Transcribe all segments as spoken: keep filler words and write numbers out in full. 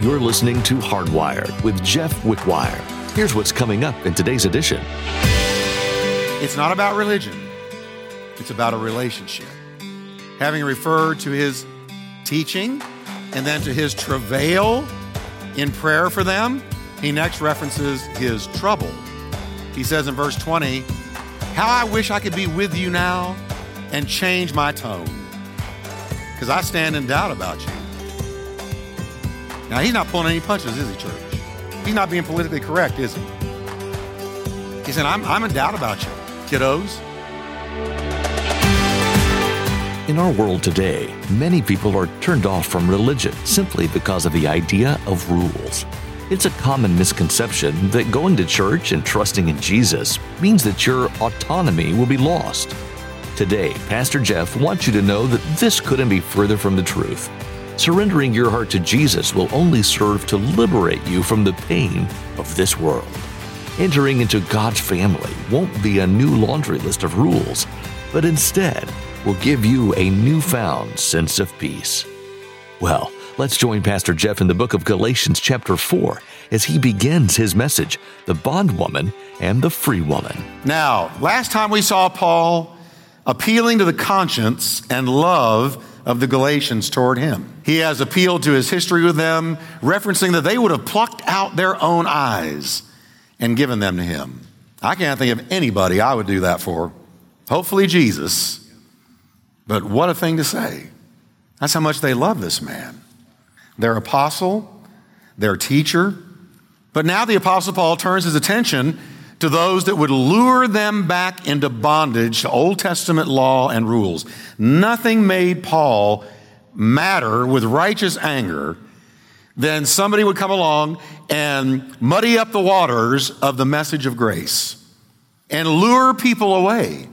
You're listening to Hardwired with Jeff Wickwire. Here's what's coming up in today's edition. It's not about religion. It's about a relationship. Having referred to his teaching and then to his travail in prayer for them, he next references his trouble. He says in verse twenty, "How I wish I could be with you now and change my tone, because I stand in doubt about you." Now, he's not pulling any punches, is he, church? He's not being politically correct, is he? He said, I'm, I'm in doubt about you, kiddos. In our world today, many people are turned off from religion simply because of the idea of rules. It's a common misconception that going to church and trusting in Jesus means that your autonomy will be lost. Today, Pastor Jeff wants you to know that this couldn't be further from the truth. Surrendering your heart to Jesus will only serve to liberate you from the pain of this world. Entering into God's family won't be a new laundry list of rules, but instead will give you a newfound sense of peace. Well, let's join Pastor Jeff in the book of Galatians chapter four as he begins his message, The Bondwoman and the Free Woman. Now, last time we saw Paul appealing to the conscience and love of the Galatians toward him. He has appealed to his history with them, referencing that they would have plucked out their own eyes and given them to him. I can't think of anybody I would do that for. Hopefully Jesus. But what a thing to say. That's how much they love this man. Their apostle, their teacher. But now the Apostle Paul turns his attention to those that would lure them back into bondage to Old Testament law and rules. Nothing made Paul madder with righteous anger than somebody would come along and muddy up the waters of the message of grace and lure people away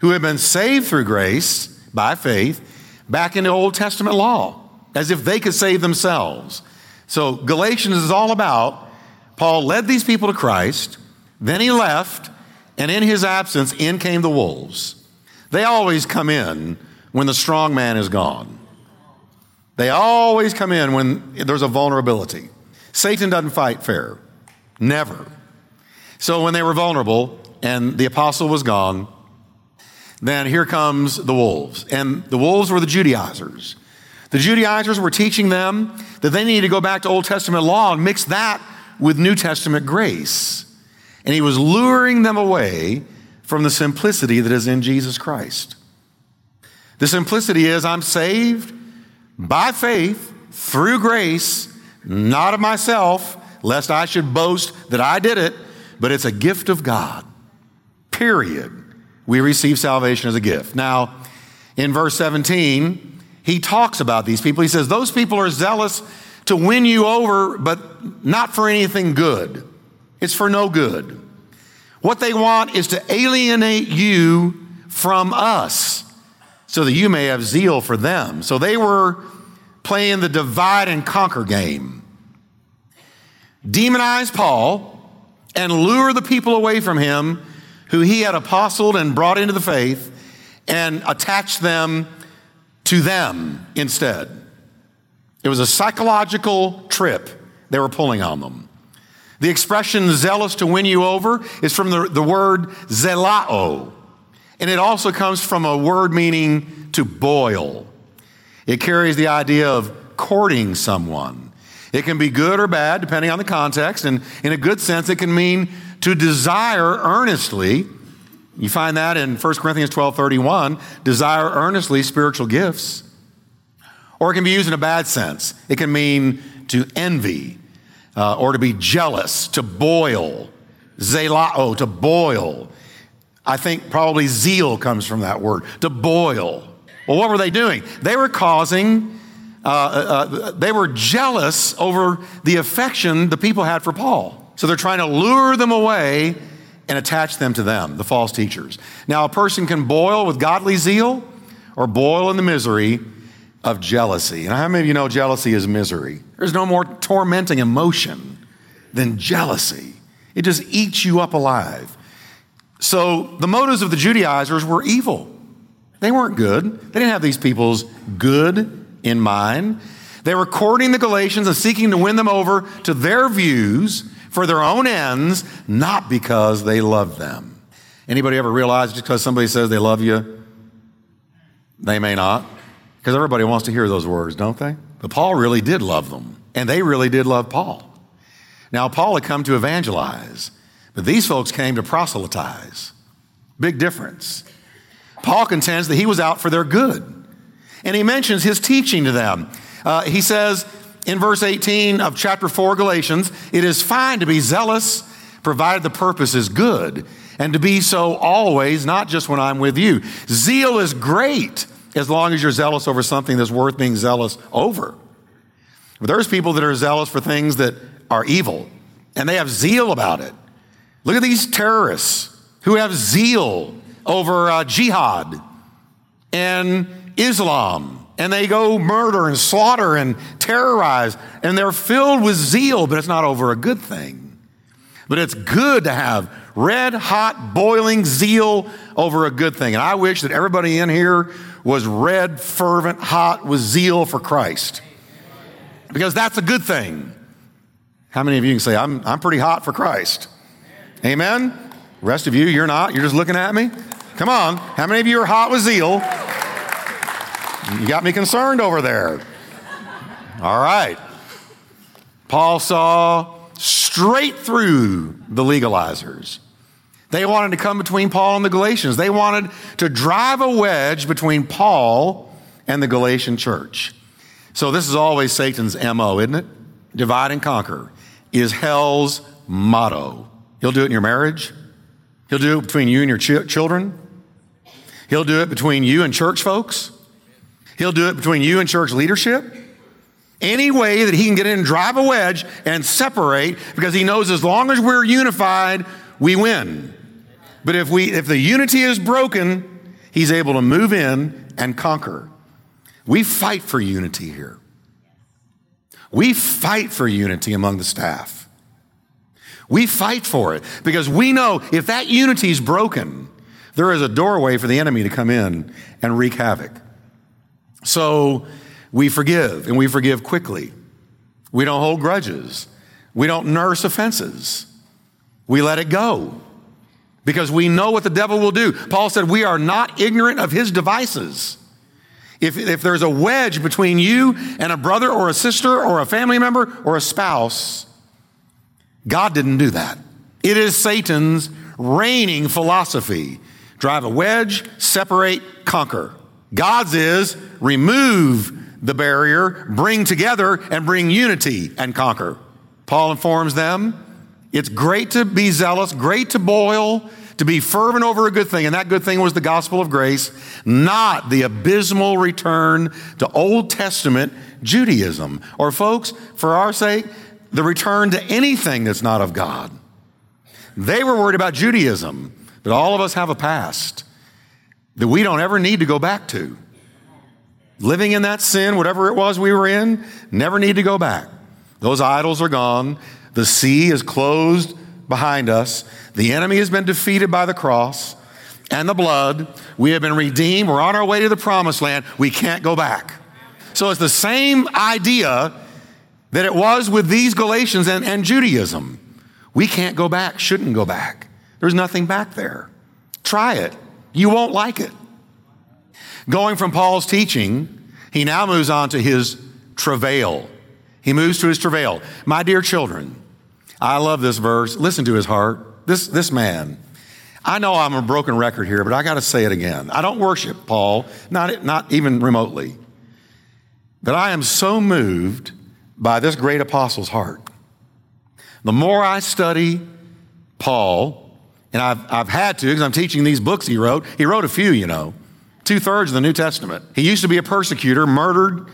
who have been saved through grace by faith back into Old Testament law as if they could save themselves. So Galatians is all about Paul led these people to Christ. Then he left, and in his absence, in came the wolves. They always come in when the strong man is gone. They always come in when there's a vulnerability. Satan doesn't fight fair, never. So when they were vulnerable and the apostle was gone, then here comes the wolves. And the wolves were the Judaizers. The Judaizers were teaching them that they needed to go back to Old Testament law and mix that with New Testament grace. And he was luring them away from the simplicity that is in Jesus Christ. The simplicity is, I'm saved by faith through grace, not of myself, lest I should boast that I did it, but it's a gift of God. Period. We receive salvation as a gift. Now, in verse seventeen, he talks about these people. He says, those people are zealous to win you over, but not for anything good. It's for no good. What they want is to alienate you from us so that you may have zeal for them. So they were playing the divide and conquer game. Demonize Paul and lure the people away from him who he had apostled and brought into the faith and attach them to them instead. It was a psychological trip they were pulling on them. The expression zealous to win you over is from the, the word zelao. And it also comes from a word meaning to boil. It carries the idea of courting someone. It can be good or bad, depending on the context. And in a good sense, it can mean to desire earnestly. You find that in First Corinthians twelve thirty-one, desire earnestly spiritual gifts. Or it can be used in a bad sense. It can mean to envy. Uh, or to be jealous, to boil, zelao, to boil. I think probably zeal comes from that word, to boil. Well, what were they doing? They were causing, uh, uh, they were jealous over the affection the people had for Paul. So they're trying to lure them away and attach them to them, the false teachers. Now, a person can boil with godly zeal or boil in the misery of jealousy. And how many of you know jealousy is misery? There's no more tormenting emotion than jealousy. It just eats you up alive. So the motives of the Judaizers were evil. They weren't good. They didn't have these people's good in mind. They were courting the Galatians and seeking to win them over to their views for their own ends, not because they loved them. Anybody ever realize just because somebody says they love you, they may not? Because everybody wants to hear those words, don't they? But Paul really did love them, and they really did love Paul. Now, Paul had come to evangelize, but these folks came to proselytize. Big difference. Paul contends that he was out for their good, and he mentions his teaching to them. Uh, he says in verse eighteen of chapter four, Galatians, it is fine to be zealous, provided the purpose is good, and to be so always, not just when I'm with you. Zeal is great as long as you're zealous over something that's worth being zealous over. But there's people that are zealous for things that are evil, and they have zeal about it. Look at these terrorists who have zeal over uh, jihad and Islam, and they go murder and slaughter and terrorize, and they're filled with zeal, but it's not over a good thing. But it's good to have red hot boiling zeal over a good thing. And I wish that everybody in here was red fervent hot with zeal for Christ, because that's a good thing. How many of you can say, I'm, I'm pretty hot for Christ? Amen? The rest of you, you're not. You're just looking at me. Come on. How many of you are hot with zeal? You got me concerned over there. All right. Paul saw straight through the legalizers. They wanted to come between Paul and the Galatians. They wanted to drive a wedge between Paul and the Galatian church. So this is always Satan's M O, isn't it? Divide and conquer is hell's motto. He'll do it in your marriage. He'll do it between you and your ch- children. He'll do it between you and church folks. He'll do it between you and church leadership. Any way that he can get in and drive a wedge and separate, because he knows as long as we're unified, we win. But if we, if the unity is broken, he's able to move in and conquer. We fight for unity here. We fight for unity among the staff. We fight for it because we know if that unity is broken, there is a doorway for the enemy to come in and wreak havoc. So we forgive, and we forgive quickly. We don't hold grudges. We don't nurse offenses. We let it go because we know what the devil will do. Paul said we are not ignorant of his devices. If, if there's a wedge between you and a brother or a sister or a family member or a spouse, God didn't do that. It is Satan's reigning philosophy. Drive a wedge, separate, conquer. God's is remove the barrier, bring together, and bring unity and conquer. Paul informs them, it's great to be zealous, great to boil, to be fervent over a good thing, and that good thing was the gospel of grace, not the abysmal return to Old Testament Judaism. Or folks, for our sake, the return to anything that's not of God. They were worried about Judaism, but all of us have a past that we don't ever need to go back to. Living in that sin, whatever it was we were in, never need to go back. Those idols are gone. The sea is closed behind us. The enemy has been defeated by the cross and the blood. We have been redeemed. We're on our way to the promised land. We can't go back. So it's the same idea that it was with these Galatians and, and Judaism. We can't go back, shouldn't go back. There's nothing back there. Try it. You won't like it. Going from Paul's teaching, he now moves on to his travail. He moves to his travail. My dear children, I love this verse. Listen to his heart. This, this man, I know I'm a broken record here, but I got to say it again. I don't worship Paul, not, not even remotely. But I am so moved by this great apostle's heart. The more I study Paul, and I've, I've had to because I'm teaching these books he wrote. He wrote a few, you know, two-thirds of the New Testament. He used to be a persecutor, murdered,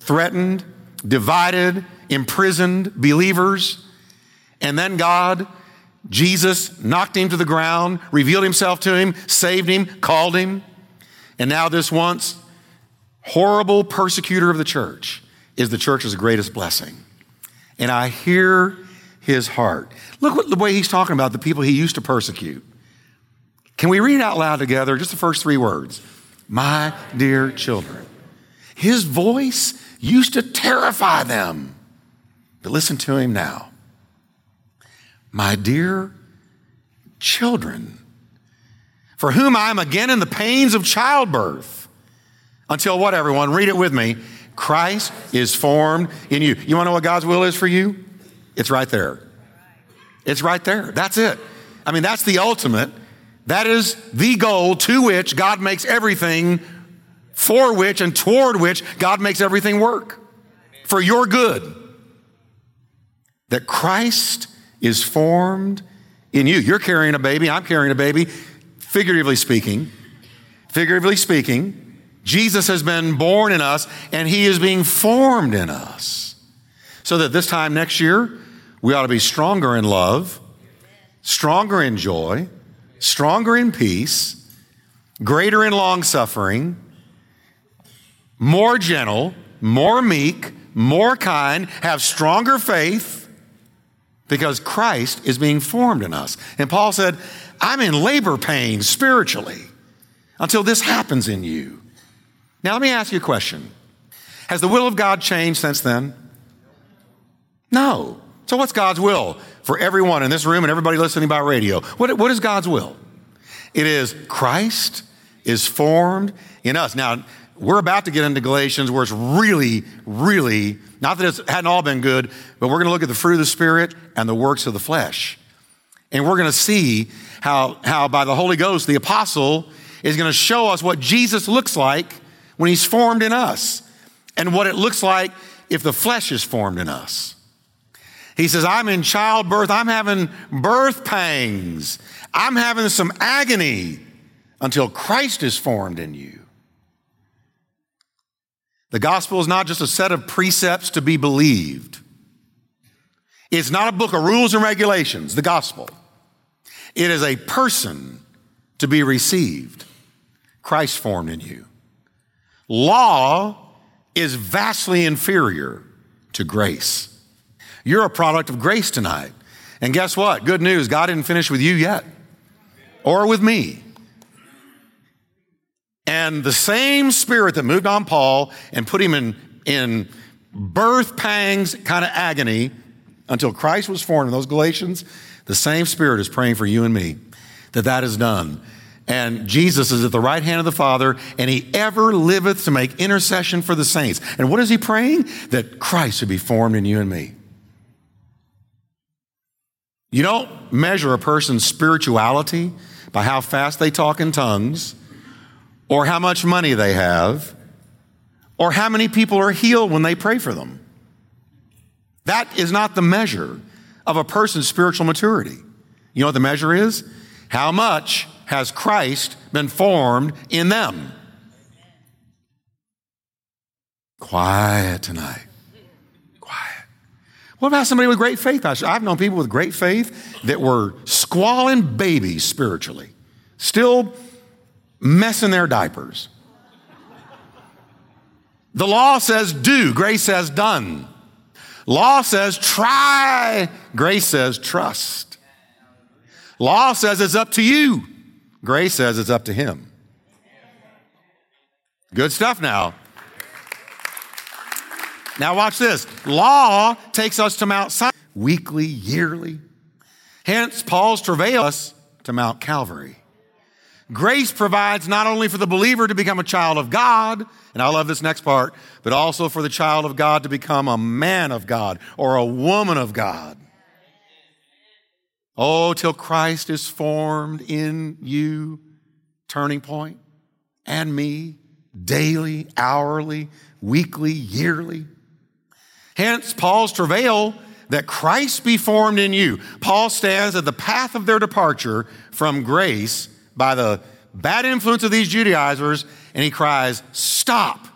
threatened, divided, imprisoned believers. And then God, Jesus, knocked him to the ground, revealed himself to him, saved him, called him. And now this once horrible persecutor of the church is the church's greatest blessing. And I hear his heart. Look what the way he's talking about the people he used to persecute. Can we read it out loud together? Just the first three words. My dear children. His voice used to terrify them. But listen to him now. My dear children, for whom I am again in the pains of childbirth, until what, everyone? Read it with me. Christ is formed in you. You want to know what God's will is for you? It's right there. It's right there. That's it. I mean, that's the ultimate. That is the goal to which God makes everything, for which and toward which God makes everything work. For your good. That Christ is formed in you. You're carrying a baby. I'm carrying a baby. Figuratively speaking, figuratively speaking, Jesus has been born in us and he is being formed in us. So that this time next year, we ought to be stronger in love, stronger in joy, stronger in peace, greater in long-suffering, more gentle, more meek, more kind, have stronger faith, because Christ is being formed in us. And Paul said, I'm in labor pains spiritually until this happens in you. Now, let me ask you a question. Has the will of God changed since then? No. So what's God's will for everyone in this room and everybody listening by radio? What, what is God's will? It is Christ is formed in us. Now, we're about to get into Galatians where it's really, really, not that it hadn't all been good, but we're going to look at the fruit of the Spirit and the works of the flesh. And we're going to see how, how by the Holy Ghost, the apostle is going to show us what Jesus looks like when he's formed in us and what it looks like if the flesh is formed in us. He says, I'm in childbirth. I'm having birth pangs. I'm having some agony until Christ is formed in you. The gospel is not just a set of precepts to be believed. It's not a book of rules and regulations, the gospel. It is a person to be received, Christ formed in you. Law is vastly inferior to grace. You're a product of grace tonight. And guess what? Good news, God didn't finish with you yet or with me. And the same Spirit that moved on Paul and put him in, in birth pangs kind of agony until Christ was formed in those Galatians, the same Spirit is praying for you and me that that is done. And Jesus is at the right hand of the Father, and he ever liveth to make intercession for the saints. And what is he praying? That Christ would be formed in you and me. You don't measure a person's spirituality by how fast they talk in tongues or how much money they have or how many people are healed when they pray for them. That is not the measure of a person's spiritual maturity. You know what the measure is? How much has Christ been formed in them? Quiet tonight. What about somebody with great faith? I've known people with great faith that were squalling babies spiritually, still messing their diapers. The law says do, grace says done. Law says try, grace says trust. Law says it's up to you, grace says it's up to him. Good stuff now. Now watch this. Law takes us to Mount Sinai, weekly, yearly. Hence, Paul's travail us to Mount Calvary. Grace provides not only for the believer to become a child of God, and I love this next part, but also for the child of God to become a man of God or a woman of God. Oh, till Christ is formed in you, turning point, and me, daily, hourly, weekly, yearly. Hence, Paul's travail that Christ be formed in you. Paul stands at the path of their departure from grace by the bad influence of these Judaizers, and he cries, stop,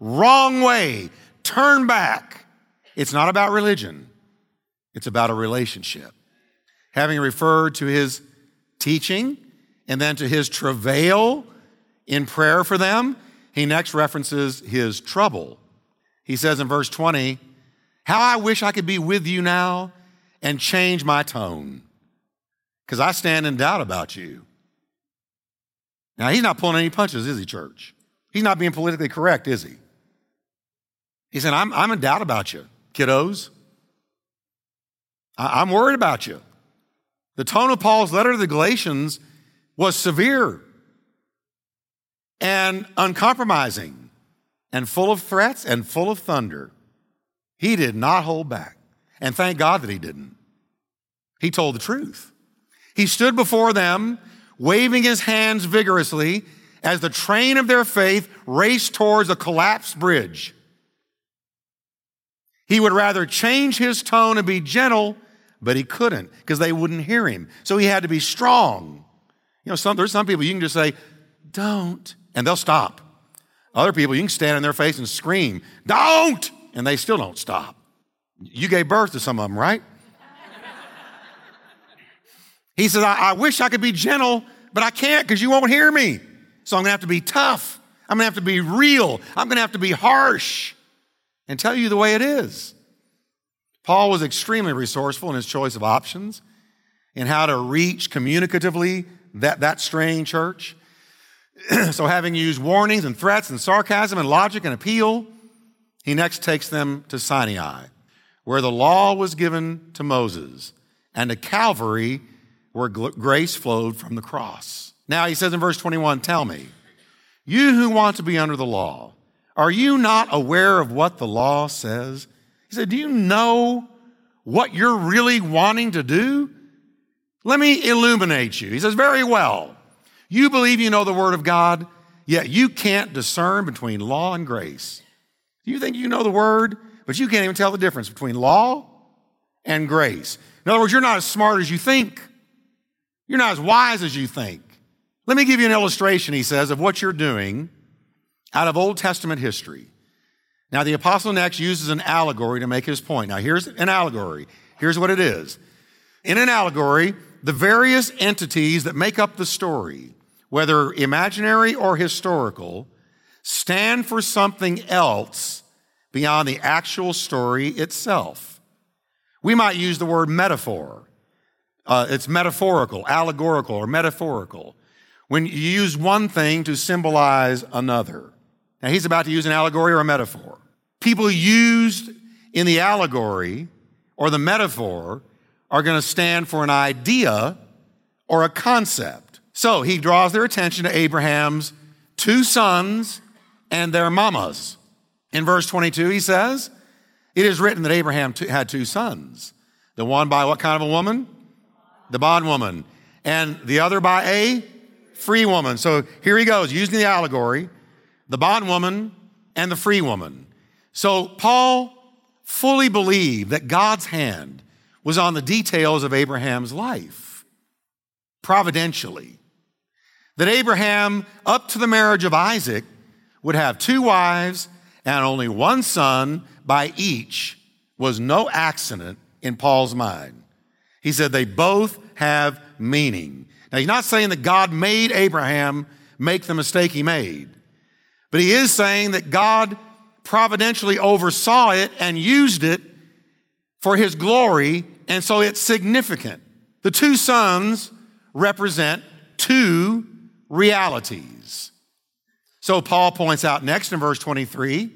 wrong way, turn back. It's not about religion. It's about a relationship. Having referred to his teaching and then to his travail in prayer for them, he next references his trouble. He says in verse twenty, how I wish I could be with you now and change my tone, because I stand in doubt about you. Now, he's not pulling any punches, is he, church? He's not being politically correct, is he? He said, I'm, I'm in doubt about you, kiddos. I, I'm worried about you. The tone of Paul's letter to the Galatians was severe and uncompromising and full of threats and full of thunder. He did not hold back. And thank God that he didn't. He told the truth. He stood before them, waving his hands vigorously as the train of their faith raced towards a collapsed bridge. He would rather change his tone and be gentle, but he couldn't because they wouldn't hear him. So he had to be strong. You know, some, there's some people you can just say, don't, and they'll stop. Other people, you can stand in their face and scream, don't, and they still don't stop. You gave birth to some of them, right? He says, I, I wish I could be gentle, but I can't because you won't hear me. So I'm going to have to be tough. I'm going to have to be real. I'm going to have to be harsh and tell you the way it is. Paul was extremely resourceful in his choice of options in how to reach communicatively that, that straying church. So having used warnings and threats and sarcasm and logic and appeal, he next takes them to Sinai, where the law was given to Moses, and to Calvary, where grace flowed from the cross. Now he says in verse twenty-one, tell me, you who want to be under the law, are you not aware of what the law says? He said, do you know what you're really wanting to do? Let me illuminate you. He says, very well. You believe you know the word of God, yet you can't discern between law and grace. Do you think you know the word, but you can't even tell the difference between law and grace? In other words, you're not as smart as you think. You're not as wise as you think. Let me give you an illustration, he says, of what you're doing out of Old Testament history. Now, the apostle next uses an allegory to make his point. Now, here's an allegory. Here's what it is. In an allegory, the various entities that make up the story, whether imaginary or historical, stand for something else beyond the actual story itself. We might use the word metaphor. Uh, it's metaphorical, allegorical, or metaphorical, when you use one thing to symbolize another. Now, he's about to use an allegory or a metaphor. People used in the allegory or the metaphor are going to stand for an idea or a concept. So he draws their attention to Abraham's two sons and their mamas. In verse twenty-two, he says, it is written that Abraham t- had two sons, the one by what kind of a woman? The bondwoman, and the other by a free woman. So here he goes, using the allegory, the bondwoman and the free woman. So Paul fully believed that God's hand was on the details of Abraham's life, providentially. That Abraham, up to the marriage of Isaac, would have two wives and only one son by each was no accident in Paul's mind. He said they both have meaning. Now, he's not saying that God made Abraham make the mistake he made, but he is saying that God providentially oversaw it and used it for his glory, and so it's significant. The two sons represent two realities. So Paul points out next in verse twenty-three,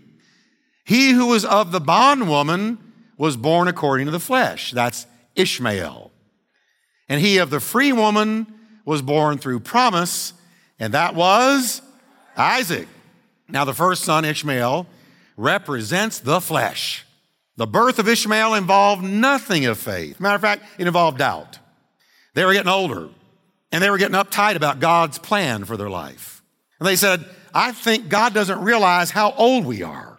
he who was of the bondwoman was born according to the flesh. That's Ishmael. And he of the free woman was born through promise, and that was Isaac. Now, the first son, Ishmael, represents the flesh. The birth of Ishmael involved nothing of faith. Matter of fact, it involved doubt. They were getting older, and they were getting uptight about God's plan for their life. And they said, I think God doesn't realize how old we are.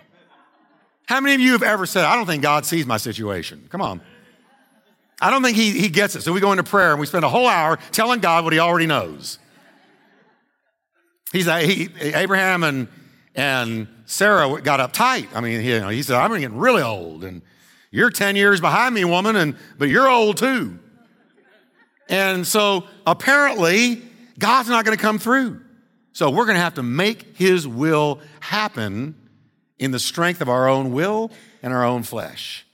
How many of you have ever said, I don't think God sees my situation? Come on. I don't think he, he gets it. So we go into prayer and we spend a whole hour telling God what he already knows. He's, he, Abraham and, and Sarah got uptight. I mean, he, you know, he said, I'm getting really old and you're ten years behind me, woman, and but you're old too. And so apparently God's not going to come through. So we're going to have to make his will happen in the strength of our own will and our own flesh.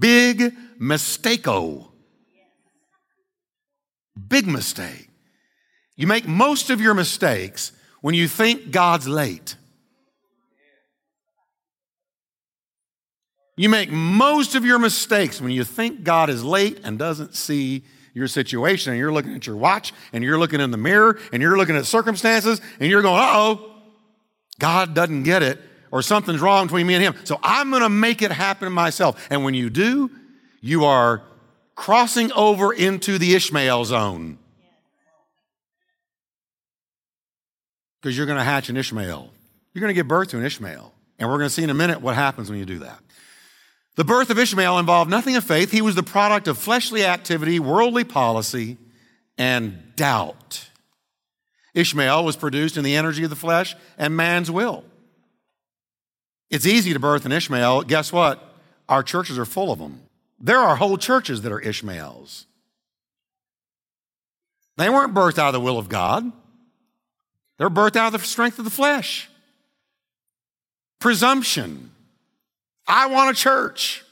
Big mistake-o. Big mistake. You make most of your mistakes when you think God's late. You make most of your mistakes when you think God is late and doesn't see your situation, and you're looking at your watch, and you're looking in the mirror, and you're looking at circumstances, and you're going, uh-oh, God doesn't get it, or something's wrong between me and him, so I'm going to make it happen myself. And when you do, you are crossing over into the Ishmael zone, because you're going to hatch an Ishmael. You're going to give birth to an Ishmael, and we're going to see in a minute what happens when you do that. The birth of Ishmael involved nothing of faith. He was the product of fleshly activity, worldly policy, and doubt. Ishmael was produced in the energy of the flesh and man's will. It's easy to birth an Ishmael. Guess what? Our churches are full of them. There are whole churches that are Ishmaels. They weren't birthed out of the will of God. They're birthed out of the strength of the flesh. Presumption. I want a church.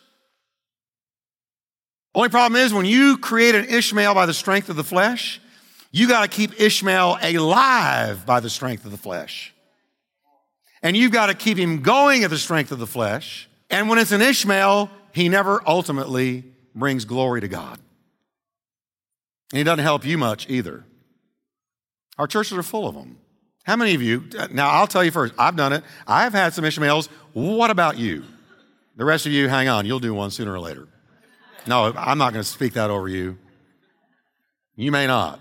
Only problem is when you create an Ishmael by the strength of the flesh, you got to keep Ishmael alive by the strength of the flesh. And you've got to keep him going at the strength of the flesh. And when it's an Ishmael, he never ultimately brings glory to God. And he doesn't help you much either. Our churches are full of them. How many of you, now I'll tell you first, I've done it. I've had some Ishmaels. What about you? The rest of you, hang on. You'll do one sooner or later. No, I'm not going to speak that over you. You may not.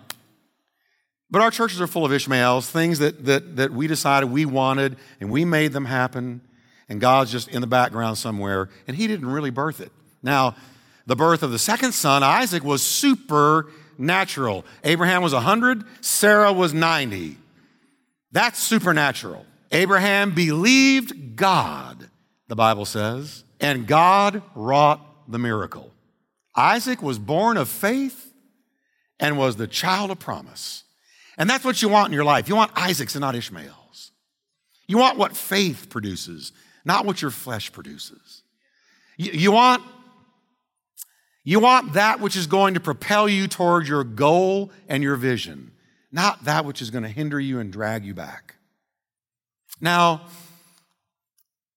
But our churches are full of Ishmaels, things that that that we decided we wanted, and we made them happen, and God's just in the background somewhere, and he didn't really birth it. Now, the birth of the second son, Isaac, was supernatural. Abraham was one hundred. Sarah was ninety. That's supernatural. Abraham believed God, the Bible says, and God wrought the miracle. Isaac was born of faith and was the child of promise. And that's what you want in your life. You want Isaacs and not Ishmaels. You want what faith produces, not what your flesh produces. You, you want, you want that which is going to propel you toward your goal and your vision, not that which is going to hinder you and drag you back. Now,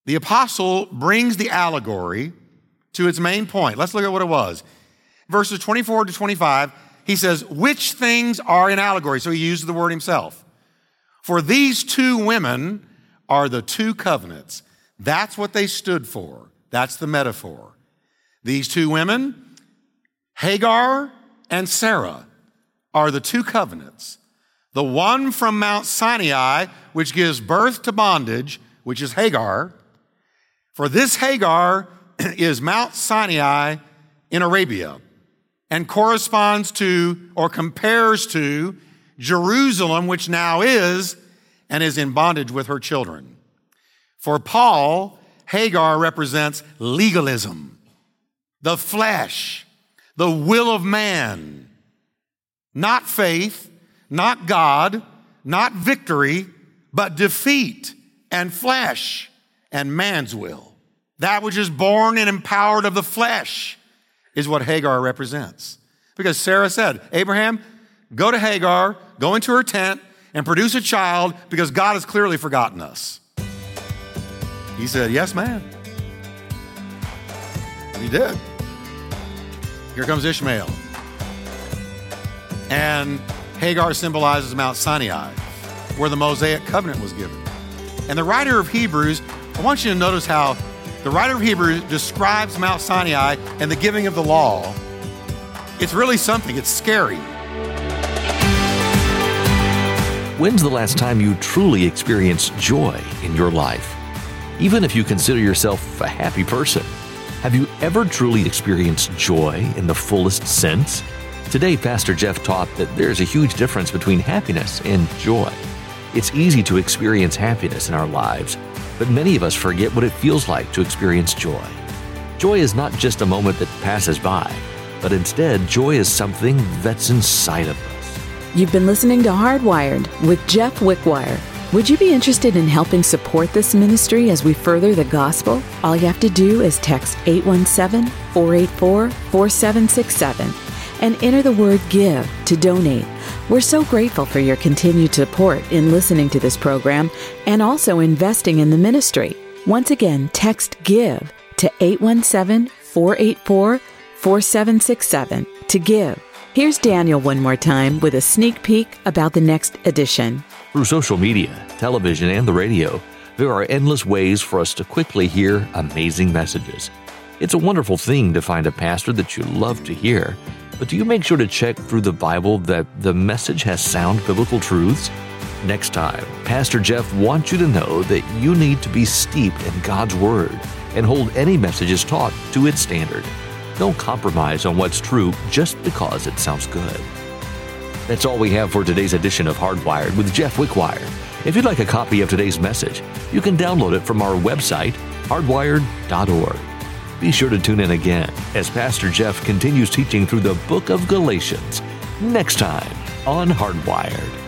the apostle brings the allegory to its main point. Let's look at what it was. Verses twenty-four to twenty-five, he says, which things are an allegory? So he uses the word himself. For these two women are the two covenants. That's what they stood for. That's the metaphor. These two women, Hagar and Sarah, are the two covenants. The one from Mount Sinai, which gives birth to bondage, which is Hagar. For this Hagar is Mount Sinai in Arabia and corresponds to or compares to Jerusalem, which now is and is in bondage with her children. For Paul, Hagar represents legalism, the flesh, the will of man, not faith, not God, not victory, but defeat and flesh and man's will. That which is born and empowered of the flesh is what Hagar represents. Because Sarah said, Abraham, go to Hagar, go into her tent, and produce a child because God has clearly forgotten us. He said, yes, ma'am. And he did. Here comes Ishmael. And Hagar symbolizes Mount Sinai, where the Mosaic covenant was given. And the writer of Hebrews, I want you to notice how the writer of Hebrews describes Mount Sinai and the giving of the law. It's really something. It's scary. When's the last time you truly experienced joy in your life? Even if you consider yourself a happy person, have you ever truly experienced joy in the fullest sense? Today, Pastor Jeff taught that there's a huge difference between happiness and joy. It's easy to experience happiness in our lives, but many of us forget what it feels like to experience joy. Joy is not just a moment that passes by, but instead, joy is something that's inside of us. You've been listening to Hardwired with Jeff Wickwire. Would you be interested in helping support this ministry as we further the gospel? All you have to do is text eight one seven, four eight four, four seven six seven. And enter the word GIVE to donate. We're so grateful for your continued support in listening to this program and also investing in the ministry. Once again, text GIVE to eight one seven, four eight four, four seven six seven to give. Here's Daniel one more time with a sneak peek about the next edition. Through social media, television, and the radio, there are endless ways for us to quickly hear amazing messages. It's a wonderful thing to find a pastor that you love to hear, but do you make sure to check through the Bible that the message has sound biblical truths? Next time, Pastor Jeff wants you to know that you need to be steeped in God's Word and hold any messages taught to its standard. Don't compromise on what's true just because it sounds good. That's all we have for today's edition of Hardwired with Jeff Wickwire. If you'd like a copy of today's message, you can download it from our website, hardwired dot org. Be sure to tune in again as Pastor Jeff continues teaching through the book of Galatians next time on Hardwired.